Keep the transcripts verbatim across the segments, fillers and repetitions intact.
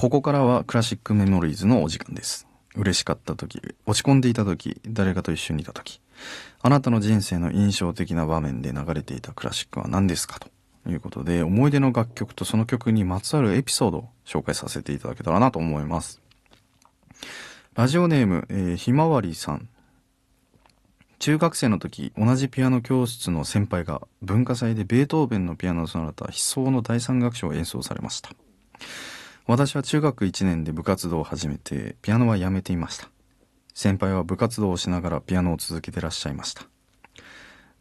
ここからはクラシックメモリーズのお時間です。嬉しかった時、落ち込んでいた時、誰かと一緒にいた時、あなたの人生の印象的な場面で流れていたクラシックは何ですかということで、思い出の楽曲とその曲にまつわるエピソードを紹介させていただけたらなと思います。ラジオネーム、えー、ひまわりさん。中学生の時、同じピアノ教室の先輩が文化祭でベートーベンのピアノソナタ悲壮のだいさん楽章を演奏されました。私は中学いちねんで部活動を始めて、ピアノはやめていました。先輩は部活動をしながらピアノを続けてらっしゃいました。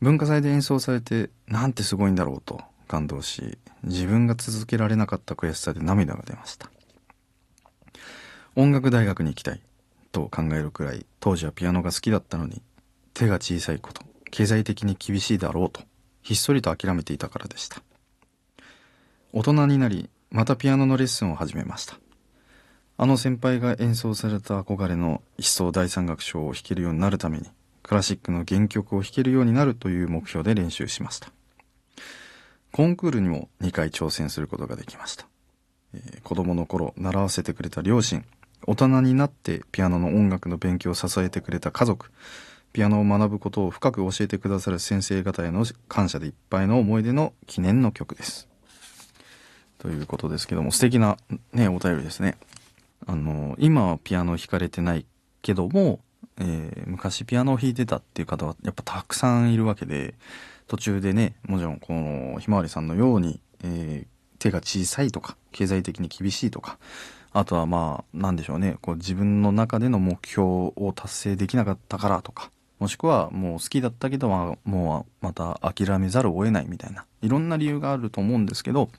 文化祭で演奏されて、なんてすごいんだろうと感動し、自分が続けられなかった悔しさで涙が出ました。音楽大学に行きたいと考えるくらい、当時はピアノが好きだったのに、手が小さいこと、経済的に厳しいだろうと、ひっそりと諦めていたからでした。大人になり、またピアノのレッスンを始めました。あの先輩が演奏された憧れの悲壮だいさん楽章を弾けるようになるために、クラシックの原曲を弾けるようになるという目標で練習しました。コンクールにもにかい挑戦することができました。えー、子供の頃習わせてくれた両親、大人になってピアノの音楽の勉強を支えてくれた家族、ピアノを学ぶことを深く教えてくださる先生方への感謝でいっぱいの思い出の記念の曲です。ということですけども、素敵なね、お便りですね。あの、今はピアノを弾かれてないけども、えー、昔ピアノを弾いてたっていう方はやっぱたくさんいるわけで、途中でね、もちろんこのひまわりさんのように、えー、手が小さいとか、経済的に厳しいとか、あとはまあ、なんでしょうね、こう自分の中での目標を達成できなかったからとか、もしくはもう好きだったけど、もうまた諦めざるを得ないみたいな、いろんな理由があると思うんですけど、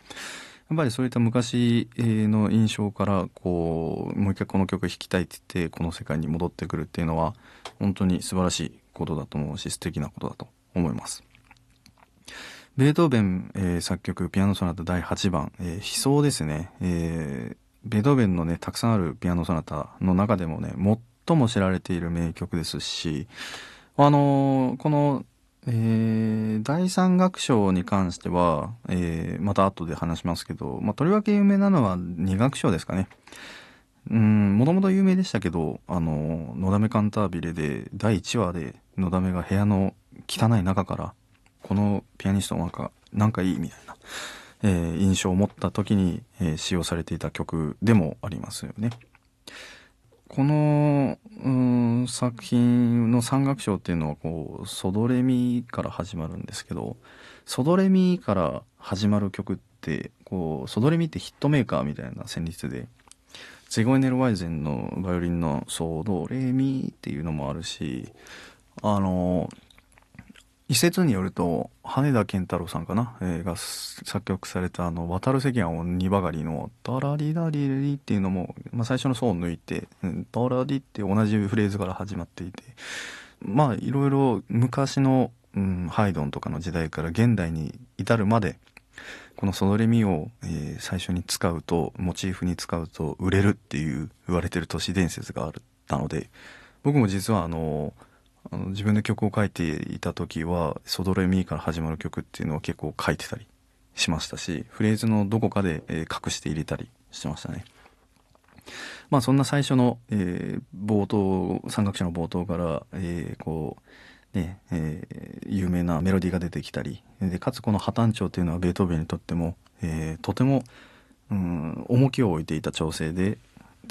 やっぱりそういった昔の印象からこうもう一回この曲弾きたいって言ってこの世界に戻ってくるっていうのは本当に素晴らしいことだと思うし、素敵なことだと思います。ベートーベン、えー、作曲ピアノソナタだいはちばん、えー、悲壮ですね、えー、ベートーベンのねたくさんあるピアノソナタの中でもね最も知られている名曲ですし、あのー、このえー、だいさん楽章に関しては、えー、また後で話しますけど、まあ、とりわけ有名なのはに楽章ですかね。うん、もともと有名でしたけど、あの、のだめカンタービレで、だいいちわで、のだめが部屋の汚い中から、このピアニストなんか、なんかいいみたいな、えー、印象を持った時に、えー、使用されていた曲でもありますよね。このうん作品のさん楽章っていうのはこうソドレミから始まるんですけど、ソドレミから始まる曲ってこうソドレミってヒットメーカーみたいな旋律で、ツィゴイネル・ワイゼンのバイオリンのソドレミっていうのもあるし、あの一説によると羽田健太郎さんかな、えー、が作曲されたあの渡る世間をにばかりのタラリラリリっていうのも、まあ、最初の層を抜いてタラリって同じフレーズから始まっていて、まあいろいろ昔の、うん、ハイドンとかの時代から現代に至るまでこのソドレミを、えー、最初に使うとモチーフに使うと売れるっていう言われてる都市伝説があったので、僕も実はあのあの自分で曲を書いていた時はソドレミから始まる曲っていうのは結構書いてたりしましたし、フレーズのどこかで、えー、隠して入れたりしてましたね。まあそんな最初の、えー、冒頭三楽章の冒頭から、えー、こうね、えー、有名なメロディーが出てきたりで、かつこの破綻調っていうのはベートーベンにとっても、えー、とてもうん重きを置いていた調整で、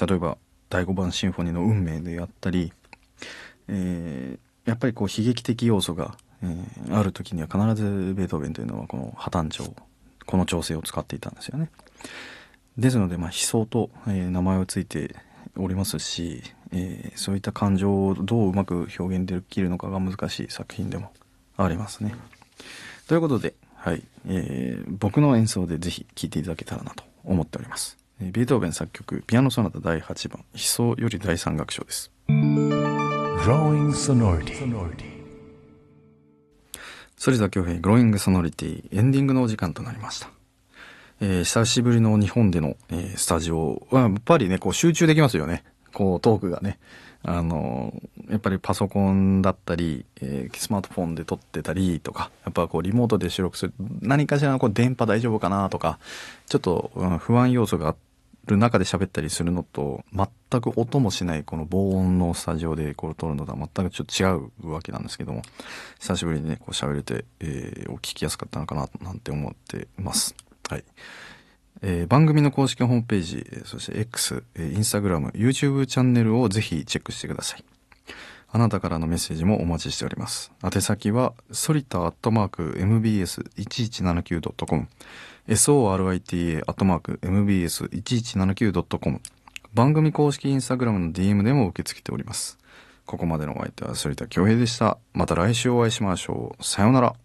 例えばだいごばんシンフォニーの運命であったり、えーやっぱりこう悲劇的要素が、えー、ある時には必ずベートーベンというのはこの破綻調、この調整を使っていたんですよね。ですので、まあ、悲壮と、えー、名前をついておりますし、えー、そういった感情をどううまく表現できるのかが難しい作品でもありますね。ということで、はいえー、僕の演奏でぜひ聴いていただけたらなと思っております。えー、ベートーベン作曲ピアノソナタだいはちばん悲壮よりだいさん楽章です。Growing Sonority 反田恭平 Growing Sonority エンディングのお時間となりました、えー、久しぶりの日本での、えー、スタジオはやっぱりねこう集中できますよね。こうトークがねあのー、やっぱりパソコンだったり、えー、スマートフォンで撮ってたりとか、やっぱこうリモートで収録する何かしらのこう電波大丈夫かなとかちょっと、うん、不安要素があってる中で喋ったりするのと全く音もしないこの防音のスタジオでこれ撮るのとは全くちょっと違うわけなんですけども、久しぶりにねこう喋れて、えー、お聞きやすかったのかななんて思ってます。はい。えー、番組の公式ホームページ、そして X、Instagram、YouTube チャンネルをぜひチェックしてください。あなたからのメッセージもお待ちしております。宛先はソリタアットマークエムビーエスいちいちななきゅうドットコム、ソリタアットマークエムビーエスいちいちななきゅうドットコム、番組公式インスタグラムの ディーエム でも受け付けております。ここまでのお相手は反田恭平でした。また来週お会いしましょう。さようなら。